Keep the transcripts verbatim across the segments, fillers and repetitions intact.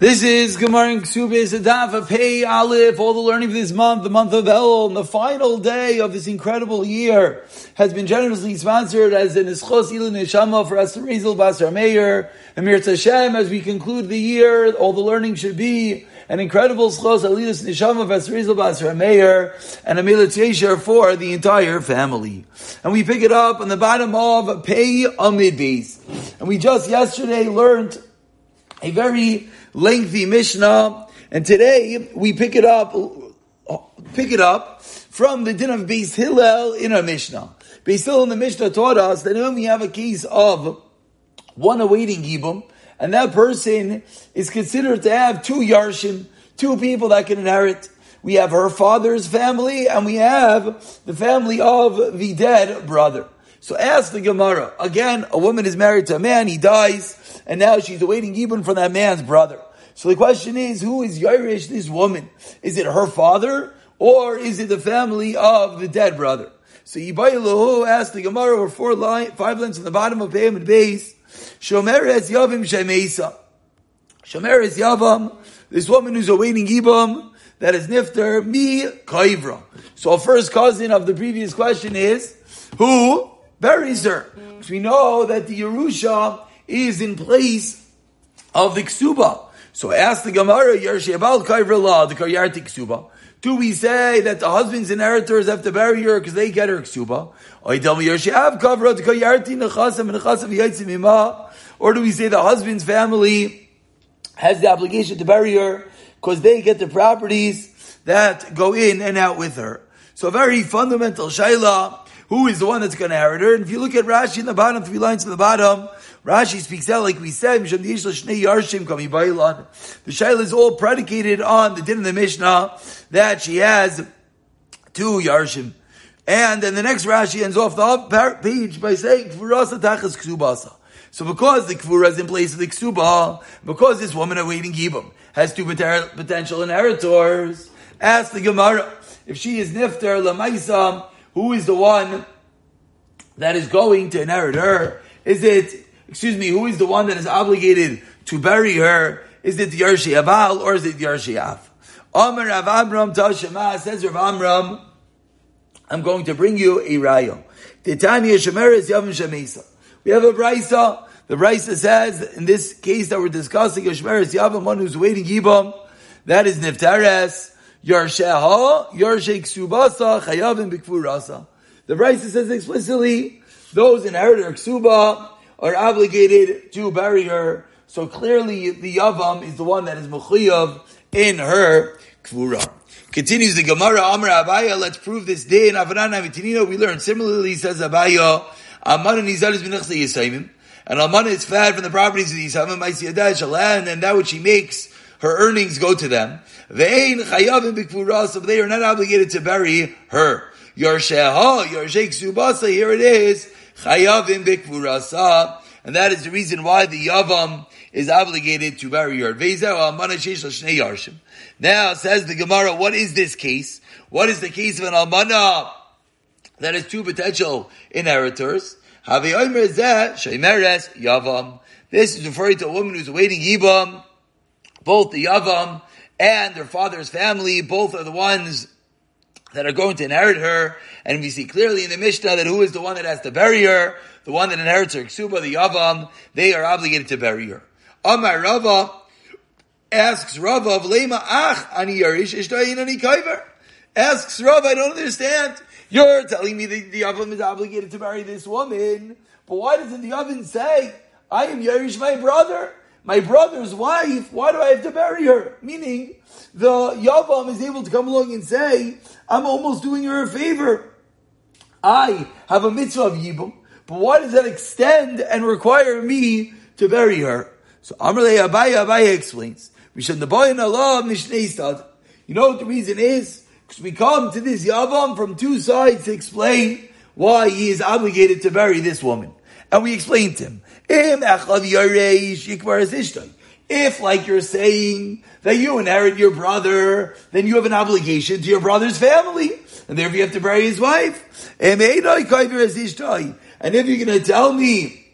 This is Gemaren Ksu Sadaf, Pei Aleph, all the learning for this month, the month of Elul, and the final day of this incredible year has been generously sponsored as an Ischos Ile Neshama for Aserizel Basar Meir, Amir Tz Hashem. As we conclude the year, all the learning should be an incredible Ischos Ile Neshama of Aserizel Basar Meir, and a Milat Yesher for the entire family. And we pick it up on the bottom of Pei Amidbis. And we just yesterday learned a very lengthy Mishnah, and today we pick it up, pick it up from the din of Bais Hillel in our Mishnah. Bais Hillel in the Mishnah taught us that when we have a case of one awaiting Gibam, and that person is considered to have two Yarshim, two people that can inherit. We have her father's family, and we have the family of the dead brother. So ask the Gemara. Again, a woman is married to a man, he dies, and now she's awaiting Yibam from that man's brother. So the question is, who is Yairish, this woman? Is it her father, or is it the family of the dead brother? So Yibai Elohu asked the Gemara, or four line, five lines from the bottom of Pei Amidbis, Shomeres Yavim Shemisa. Shomeres Yavim, this woman who's awaiting Yibam, that is Nifter, mi Kaivra. So our first cousin of the previous question is, who buries her? Because we know that the Yerusha is in place of the K'suba. So ask the Gemara, Yerushaeval Kairilla, the Kayarti Ksuba. Do we say that the husband's inheritors have to bury her because they get her K'suba? Or do we say the husband's family has the obligation to bury her because they get the properties that go in and out with her? So a very fundamental shayla. Who is the one that's going to inherit her? And if you look at Rashi in the bottom, three lines from the bottom, Rashi speaks out like we said, the shayla is all predicated on the din of the Mishnah that she has two Yarshim. And then the next Rashi ends off the page by saying, so because the K'fura is in place of the K'suba, because this woman awaiting Gibam has two potential inheritors, ask the Gemara, if she is Nifter, Lamaisam, who is the one that is going to inherit her? Is it, excuse me, who is the one that is obligated to bury her? Is it the Yerushaeval or is it Yerushyaf? Amr of Amram Tashema says, Rav Amram, I'm going to bring you a rayo. Tatan Yishemeres Yavim Shemisa. We have a brisa. The brisa says, in this case that we're discussing, Yishemeres Yavim, one who's waiting Yibam, that is Niftares. Yarsheha, Yarshe Ksubasa, Chayavim Bikfurasa. The Bais says explicitly, those inherited her Ksuba are obligated to bury her. So clearly the Yavam is the one that is Mechuyav in her K'fura. Continues the Gemara, Amr Abaya, let's prove this day in Avanan Avitinino, we learn similarly, says Abaya, Amman and Nizal is Benechse Yisayimim, and Amman is fed from the properties of the Yisayimim, Maisiyadai Shalan, and that which she makes, her earnings go to them. They are not obligated to bury her. Here it is. And that is the reason why the Yavam is obligated to bury her. Now, says the Gemara, what is this case? What is the case of an almana that has two potential inheritors? This is referring to a woman who's awaiting Yibam. Both the Yavam and their father's family, both are the ones that are going to inherit her. And we see clearly in the Mishnah that who is the one that has to bury her? The one that inherits her Ksuba, the Yavam, they are obligated to bury her. Amar Rava asks Rava, V'lema ach ani yarish ishtayin ani kaiver. Asks Rava, I don't understand. You're telling me that the Yavam is obligated to bury this woman, but why doesn't the Yavam say, I am Yarish, my brother? My brother's wife, why do I have to bury her? Meaning, the Yavam is able to come along and say, I'm almost doing her a favor. I have a mitzvah of Yibam, but why does that extend and require me to bury her? So Amr le Abaya, Abaya explains, you know what the reason is? Because we come to this Yavam from two sides to explain why he is obligated to bury this woman. And we explained to him, if, like you're saying, that you inherit your brother, then you have an obligation to your brother's family, and therefore you have to bury his wife. And if you're going to tell me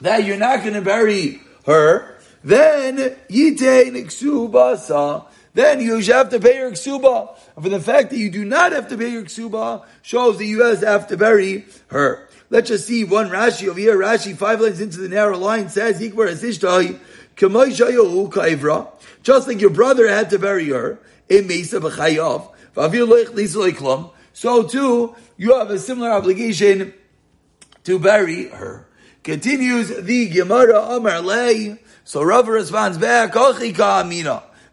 that you're not going to bury her, Then Yitein Ksuba sa. Then you have to pay your Ksuba. And for the fact that you do not have to pay your Ksuba shows that you guys have to bury her. Let's just see one Rashi over here. Rashi, five lines into the narrow line, says, just like your brother had to bury her, so too, you have a similar obligation to bury her. Continues the Gemara Amar Lei. So Rav responds back,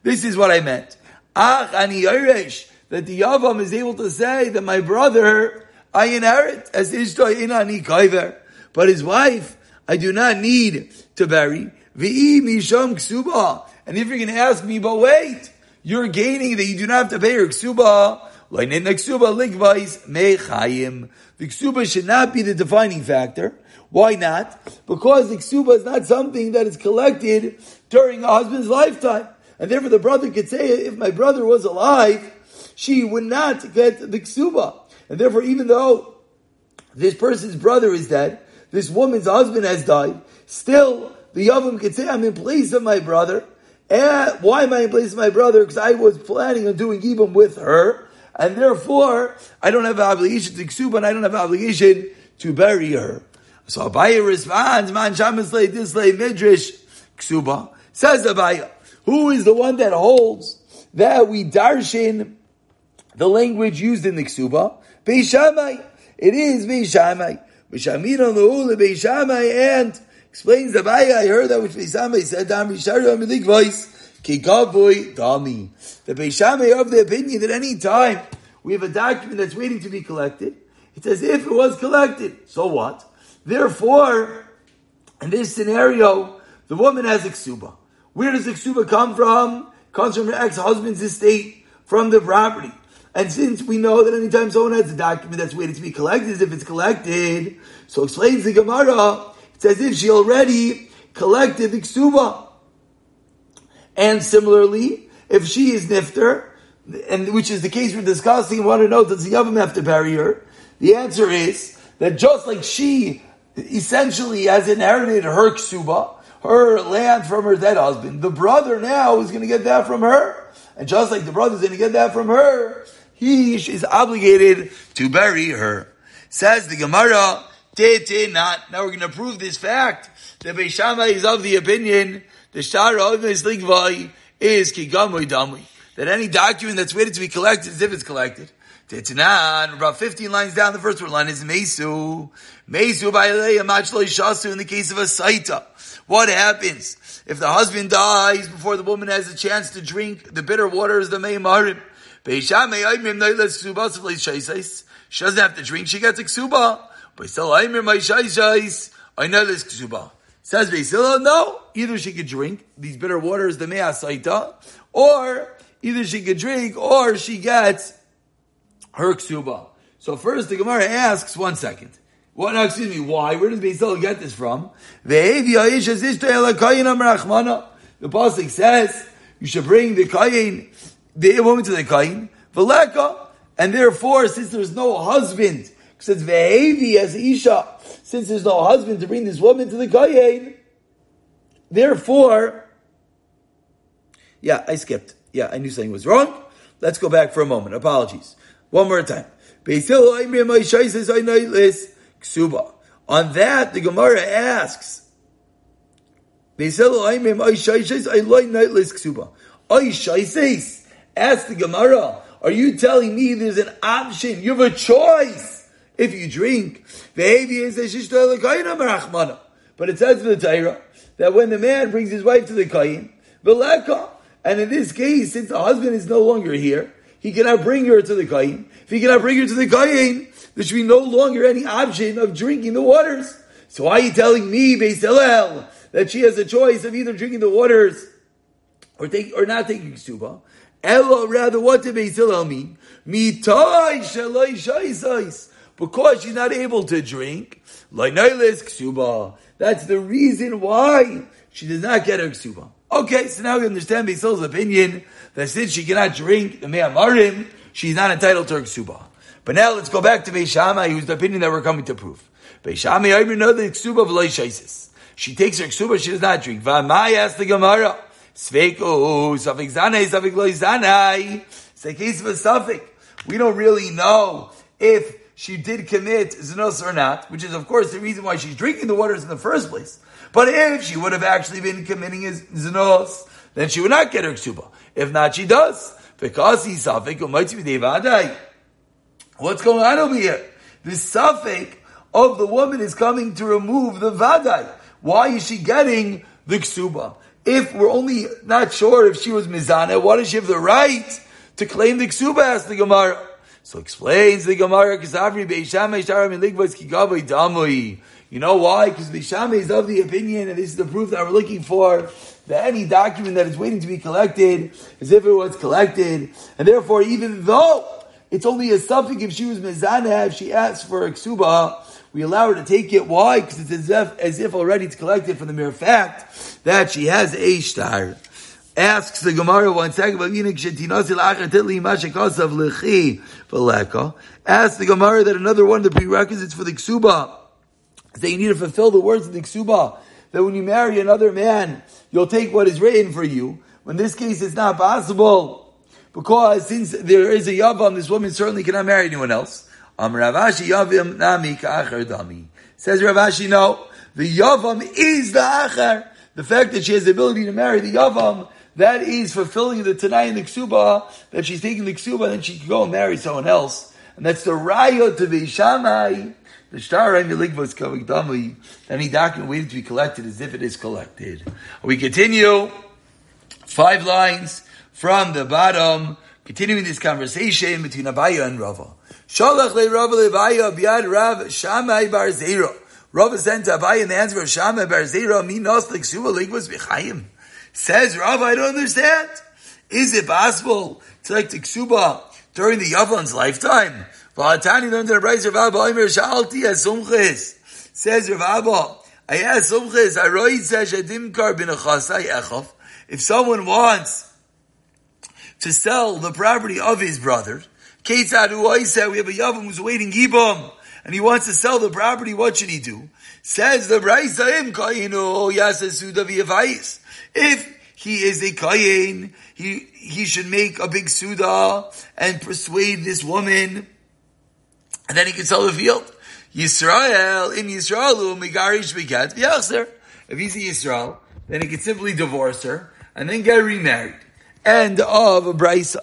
this is what I meant. Ach, ani Yairish, that the Yavam is able to say that my brother I inherit as Ishto Inani Kaivra, but his wife I do not need to bury. V'i misham ksuba. And if you're going to ask me, but wait, you're gaining that you do not have to pay your ksuba. Lainin ksuba likvais mechayim. The ksuba should not be the defining factor. Why not? Because the ksuba is not something that is collected during a husband's lifetime, and therefore the brother could say, if my brother was alive, she would not get the ksuba. And therefore, even though this person's brother is dead, this woman's husband has died, still the Yavam could say, I'm in place of my brother. And why am I in place of my brother? Because I was planning on doing Yibam with her, and therefore I don't have an obligation to Ksuba, and I don't have an obligation to bury her. So Abaye responds, Man Shamas Lei Dislei Midrash Ksuba. Says Abaye, who is the one that holds that we darshin the language used in the Ksuba? Beis Shammai. It is Beis Shammai. Beis Shammai. And explains the Baya, I heard that which Beis Shammai said, Dami. The Beis Shammai of the opinion that any time we have a document that's waiting to be collected, it's as if it was collected. So what? Therefore, in this scenario, the woman has a ksuba. Where does the ksuba come from? It comes from her ex-husband's estate, from the property. And since we know that anytime someone has a document that's waiting to be collected, as if it's collected, so explains the Gemara, it's as if she already collected the Ksuba. And similarly, if she is Nifter, and which is the case we're discussing, and want to know, does the Yavam have to bury her? The answer is that just like she essentially has inherited her Ksuba, her land from her dead husband, the brother now is going to get that from her. And just like the brother is going to get that from her, he is obligated to bury her. Says the Gemara, Tetenan. Now we're going to prove this fact. The Beis Shammai is of the opinion, the Shara Oimes Ligvai is Kigamoy Dami. That any document that's waited to be collected is if it's collected. Tetenan, about fifteen lines down, the first word line is Mesu. Mesu by Leia Machloi Shasu in the case of a Saita. What happens if the husband dies before the woman has a chance to drink the bitter waters, the Meimarim? Beis Shammai Aimim Nailas Ksubas of Leis Shaisais. She doesn't have to drink, she gets a Ksuba. Bais Hillel Aimim Mai Shaisais, I Nailas Ksuba. Says Bais Hillel, no, either she could drink these bitter waters, the Mea Saita, or either she could drink or she gets her Ksuba. So first the Gemara asks, one second. What? Well, no, excuse me. Why? Where does Beis Hillel get this from? The pasuk says you should bring the kayin, the woman to the kayin, veleka, and therefore, since there's no husband, since vehevi as isha, since there's no husband to bring this woman to the kayin, therefore, yeah, I skipped. Yeah, I knew something was wrong. Let's go back for a moment. Apologies. One more time. Beis Hillel. Ksuba. On that, the Gemara asks, ask the Gemara, are you telling me there's an option? You have a choice if you drink. But it says in the Torah that when the man brings his wife to the Kayin, and in this case, since the husband is no longer here, he cannot bring her to the Kayin. If he cannot bring her to the Kayin, there should be no longer any option of drinking the waters. So why are you telling me, Beis Hillel, that she has a choice of either drinking the waters or take, or not taking Ksuba? Ella, rather, what did Beis Hillel mean? Because she's not able to drink. That's the reason why she does not get her Ksuba. Okay, so now we understand Beis Hillel's opinion that since she cannot drink the Mea Marim, she's not entitled to her Ksuba. But now let's go back to Beis Shammai, who's the opinion that we're coming to prove. Beis Shammai, I even know the Ksuba v'lo shaisis. She takes her ksuba, she does not drink. V'amai asks the Gemara, Sveiko, Safik Zanai, Safik Loi Zanai. It's a case of a Safik. We don't really know if she did commit Zinos or not, which is, of course, the reason why she's drinking the waters in the first place. But if she would have actually been committing Zinos, then she would not get her ksuba. If not, she does. Because he's Safik, it might be Devadai. What's going on over here? The Safik of the woman is coming to remove the Vadai. Why is she getting the Ksuba? If we're only not sure if she was Mizana, why does she have the right to claim the Ksuba, asks the Gemara? So explains the Gemara, you know why? Because Beis Shammai is of the opinion, and this is the proof that we're looking for, that any document that is waiting to be collected is if it was collected, and therefore even though it's only a suffix if she was mezana, if she asks for a ksuba, we allow her to take it. Why? Because it's as if, as if already it's collected from the mere fact that she has a shtar. Asks the Gemara one second. Asks the Gemara that another one of the prerequisites for the ksuba is that you need to fulfill the words of the ksuba, that when you marry another man, you'll take what is written for you. When this case is not possible, because since there is a Yibam, this woman certainly cannot marry anyone else. Am Ravashi Yavim Nami Ka'achar Dami. Says Ravashi, no, the Yibam is the Achar. The fact that she has the ability to marry the Yibam, that is fulfilling the Tanai and the Ksuba, that she's taking the Ksuba, then she can go and marry someone else. And that's the Raya to Beis Shammai. The Shtarei Miligvos Kavik Dami. Any document waiting to be collected as if it is collected. We continue. Five lines. From the bottom, continuing this conversation between Abaya and Rava. Shalach le Rava leVaya biad Rav Shammai bar Zera. Rava sent to Abaya and the answer of Shammai bar Zera. Mi nos leksuva ligvas b'chaim. Says Rava, I don't understand. Is it possible to like the ksuba during the Yavan's lifetime? V'atani learned the brisa of Abba Omer Shalti Asumches. Says Rav Abba, I asked Sumches. I roid says Shadimkar bin Achasai Echav. If someone wants to sell the property of his brother. Ketzadu, I said, we have a Yavam who's waiting Gibam, and he wants to sell the property, what should he do? Says the brisa, if he is a Kayin, he, he should make a big Suda and persuade this woman, and then he can sell the field. Yisrael, in Yisraelu, Megarish Begat V'Yachzer. If he's a Yisrael, then he can simply divorce her, and then get remarried. End of a brisa.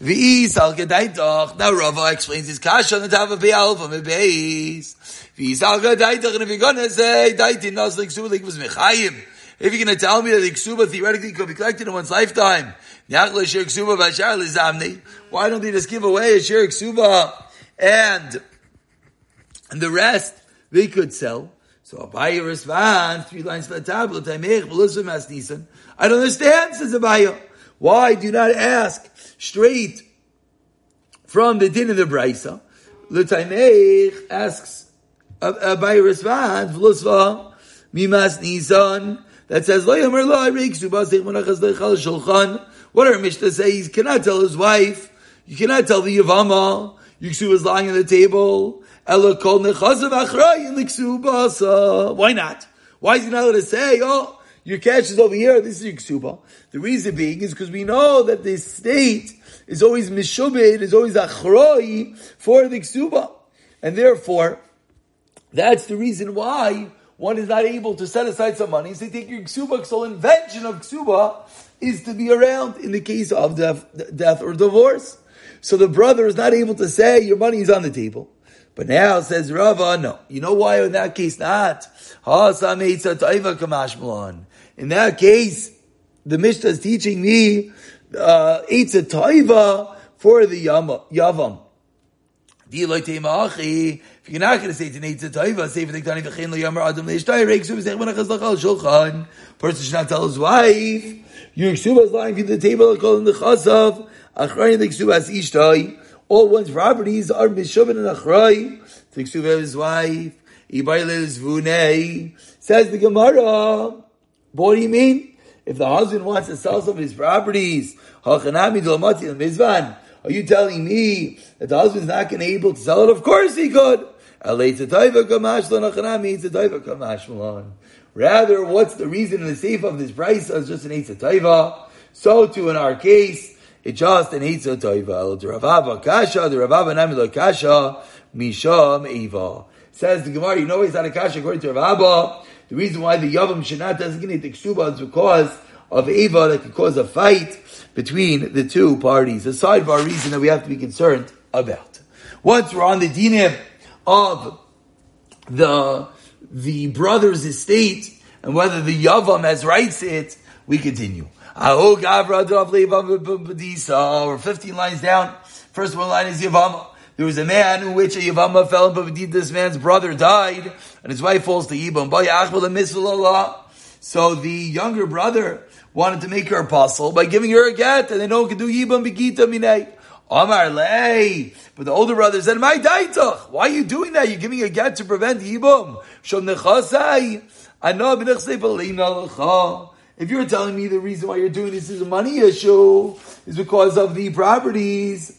Now Rava explains his kasha on the top of Pei Aleph on the base. And if you're going to say, if you're going to tell me that the ksuba theoretically could be collected in one's lifetime, why don't they just give away a share ksuba and the rest they could sell? So Abaya responds, three lines from the tablet, I don't understand, says Abaya. Why do not ask straight from the din of the brisa? L'taimeich asks by response v'lusva mimas nisan that says lo yomer lo irik subas dechmonachas dechal shulchan. What our Mishnah says, he cannot tell his wife. You cannot tell the yavama. Yiksu was lying on the table. Ela kol nechazav achrei in the ksubasa. Why not? Why is he not allowed to say? Oh. Your cash is over here, this is your ksuba. The reason being is because we know that the state is always mishubid, is always achroi for the ksuba. And therefore, that's the reason why one is not able to set aside some money. So they take your ksuba, because the whole invention of ksuba is to be around in the case of death, death or divorce. So the brother is not able to say, your money is on the table. But now, says Rava, no. You know why in that case not? In that case, the Mishnah is teaching me uh, Eitza Taiva for the Yavam. If you're not going to say it's an Eitza Taiva, say if the person should not tell his wife, your ksuba is lying in the table, calling the chasav, achrayin the ksuba as ishtai. All one's properties are Mishubin and Achrai. The Ksuba of his wife. Yibai Elohu. Says the Gemara. What do you mean? If the husband wants to sell some of his properties, are you telling me that the husband's not going to be able to sell it? Of course he could. Rather, Rather, what's the reason in the seif of this brisa is just an eitzah taiva? So too in our case, it's just an eitzah taiva. The Ravava kasha, the Ravava namila kasha, misham eva. Says the Gemara, you know he's not a kasha according to Ravava. The reason why the Yavam should not designate the K'suba is because of eva that could cause a fight between the two parties. A sidebar reason that we have to be concerned about. Once we're on the dinim of the the brother's estate, and whether the Yavam has rights to it, we continue. We're fifteen lines down. First one line is Yibam. There was a man in which a Yibam fell in Bavadid. This man's brother died, and his wife falls to Yibam. So the younger brother wanted to make her apostle by giving her a get, and they know it could do Yibam Begita Minei. Amar lei, but the older brother said, "My daitach, why are you doing that? You're giving a get to prevent yibum. Shom nechasai, ano b'nechsei b'leina lecha. If you're telling me the reason why you're doing this is a money issue, is because of the properties,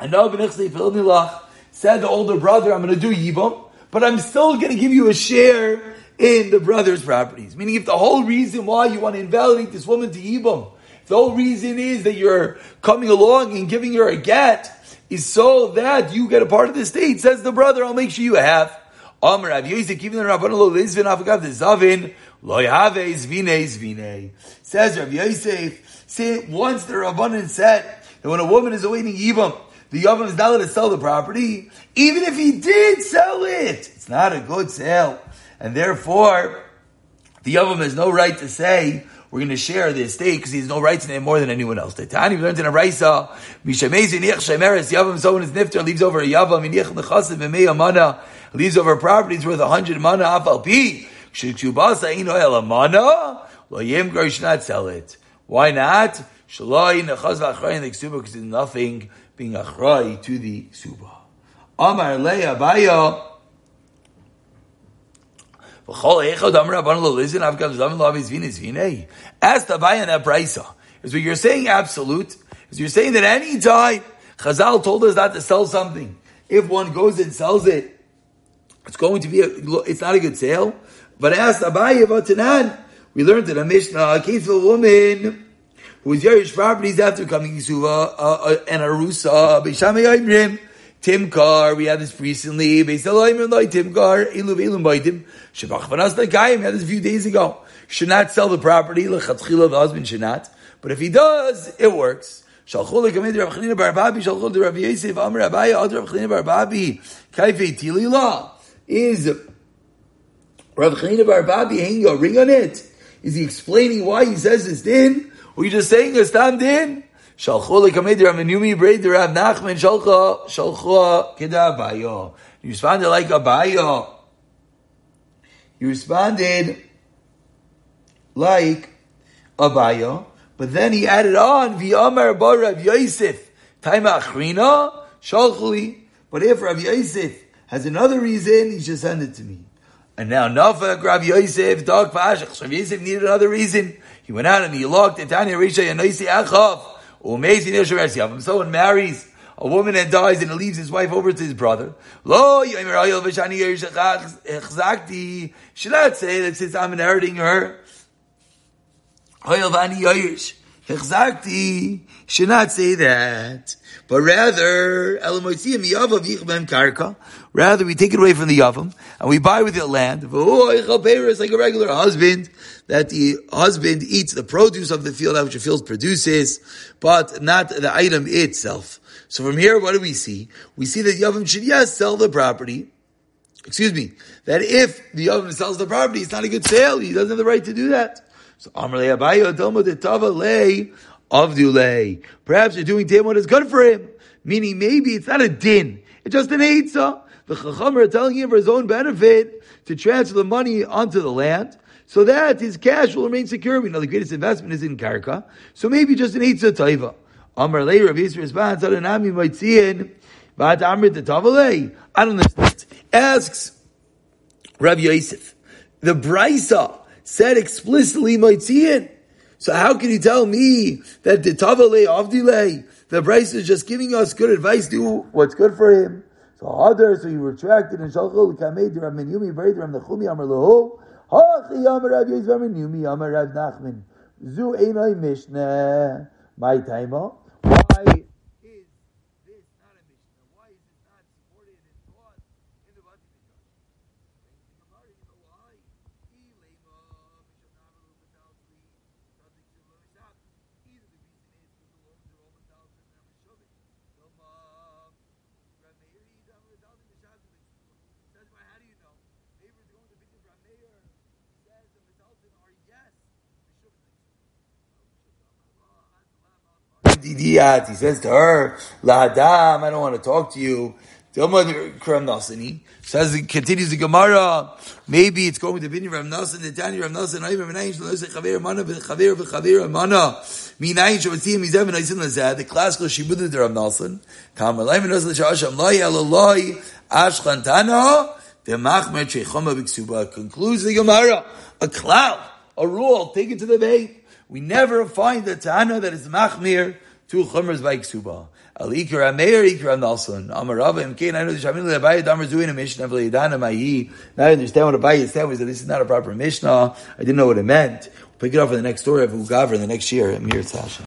ano b'nechsei b'leina." Said the older brother, "I'm going to do yibum, but I'm still going to give you a share in the brother's properties." Meaning, if the whole reason why you want to invalidate this woman to yibum, the whole reason is that you're coming along and giving her a get is so that you get a part of the estate, says the brother, I'll make sure you have. Amr Rav Yosef, even though Rabbanu lo lizvin afagav the zavin, lo yave zvine zvine. Says Rav Yosef, say once the Rabbanan said that when a woman is awaiting Yibam, the Yavam is not allowed to sell the property, even if he did sell it, it's not a good sale. And therefore, the Yavam has no right to say, we're going to share the estate because he has no rights in it more than anyone else. Tetenan, we learned in a brisa, Mishamezi Niach Shemeres Yavim, someone is Nifter, leaves over a Yavam, Niach Nechasim B'mei Amana, leaves over properties worth a hundred Mana, Afal Pi, Shechubasa Ino El Amana, Lo Yemgar, you should not sell it. Why not? Shalai Nechaz V'Achroi in the Ksuba, because there's nothing being Achroi to the Ksuba. Amar Leia Baya, ask the Abai in that brisa. Is what you're saying absolute? Is you're saying that any time Chazal told us not to sell something, if one goes and sells it, it's going to be a, it's not a good sale. But ask the Abai about Tetenan. We learned in a Mishnah a case of a woman who was Yairish properties after coming to Xuba and Arusa. Beis Shammai Imrim. Timkar, we had this recently. Bais Hillel loy Timkar elu v'elu moedim shebach v'nas nagayim. We had this a few days ago. Should not sell the property. Lechatzchila, the husband should not. But if he does, it works. Shalchul lekamid Rav Chanina bar Babi. Shalchul to Rav Yosef Amar Abaya Ad Rav Chanina bar Babi. Kaifei Tilila is Rav Chanina bar Babi hanging a ring on it? Is he explaining why he says this din? Or are you just saying a stam din? Shalchol lekamid Rav Numi braid the Rav Nachman shalcha shalcha keda Abayo. You responded like Abayo. You responded like Abayo, but then he added on v'amar bar Rav Yosef time achrina shalchuli. But if Rav Yosef has another reason, he should send it to me. And now nafak Rav Yosef dog v'ashach. Rav Yosef needed another reason. He went out and he locked it. Tanya Rishay and Noisi Achav. Someone marries a woman and dies and he leaves his wife over to his brother. Should not say that since I'm inheriting her. Should not say that. But rather, rather we take it away from the Yavam and we buy with it land. It's like a regular husband, that the husband eats the produce of the field that which the field produces, but not the item itself. So from here, what do we see? We see that Yavam should, yes, sell the property. Excuse me. That if the Yavam sells the property, it's not a good sale. He doesn't have the right to do that. So Amr le Abayo, Delmo de Tava le Avdulei. Perhaps you're doing damn what is good for him. Meaning maybe it's not a din. It's just an eitzah. The Chacham are telling him for his own benefit to transfer the money onto the land so that his cash will remain secure. We know the greatest investment is in karka. So maybe just an eitzah taiva. Amr le Rav Yisrael responds, Adonami Maitzian, Vat Amr de Tava le. I don't understand. Asks Rav Yosef, the brisa said explicitly Maitzian. So how can you tell me that the Tavale Avdilei, the Bryce is just giving us good advice, do what's good for him? So other, so you retracted and Shalchol Kamei Dram and Yumi Braid Ram the Chumi Amr Loho, Mishnah. My time off. Why is this not a Mishnah? Why is it not supported and taught in the Bava Basra? How do you know? Maybe it's going to be the Rav Meir says the resultant are yes. He says to her, Lahadam, I don't want to talk to you. Says it continues the Gemara. Maybe it's going to be Rav Nasan, the Tanya Rav Nasan, I even the classical Shibud Rav Nasan. Tam Rav Nasan Shasham Lai Alalai Ashkan Tana the Machmer Chechoma Biksuba concludes the Gemara. A cloud, a rule, take it to the bay. We never find a Tana that is Machmir two chumras by K'suba. Al Ikra Meir, Ikra Nelson. Amar Rava, M K, I know the Shamil Abaye Damar doing a Mishnah of Leidana Mayi. Now I understand what Abaye said was that this is not a proper Mishnah. I didn't know what it meant. We'll pick it up for the next story of Ugaver the next year. Amir Tz Hashem.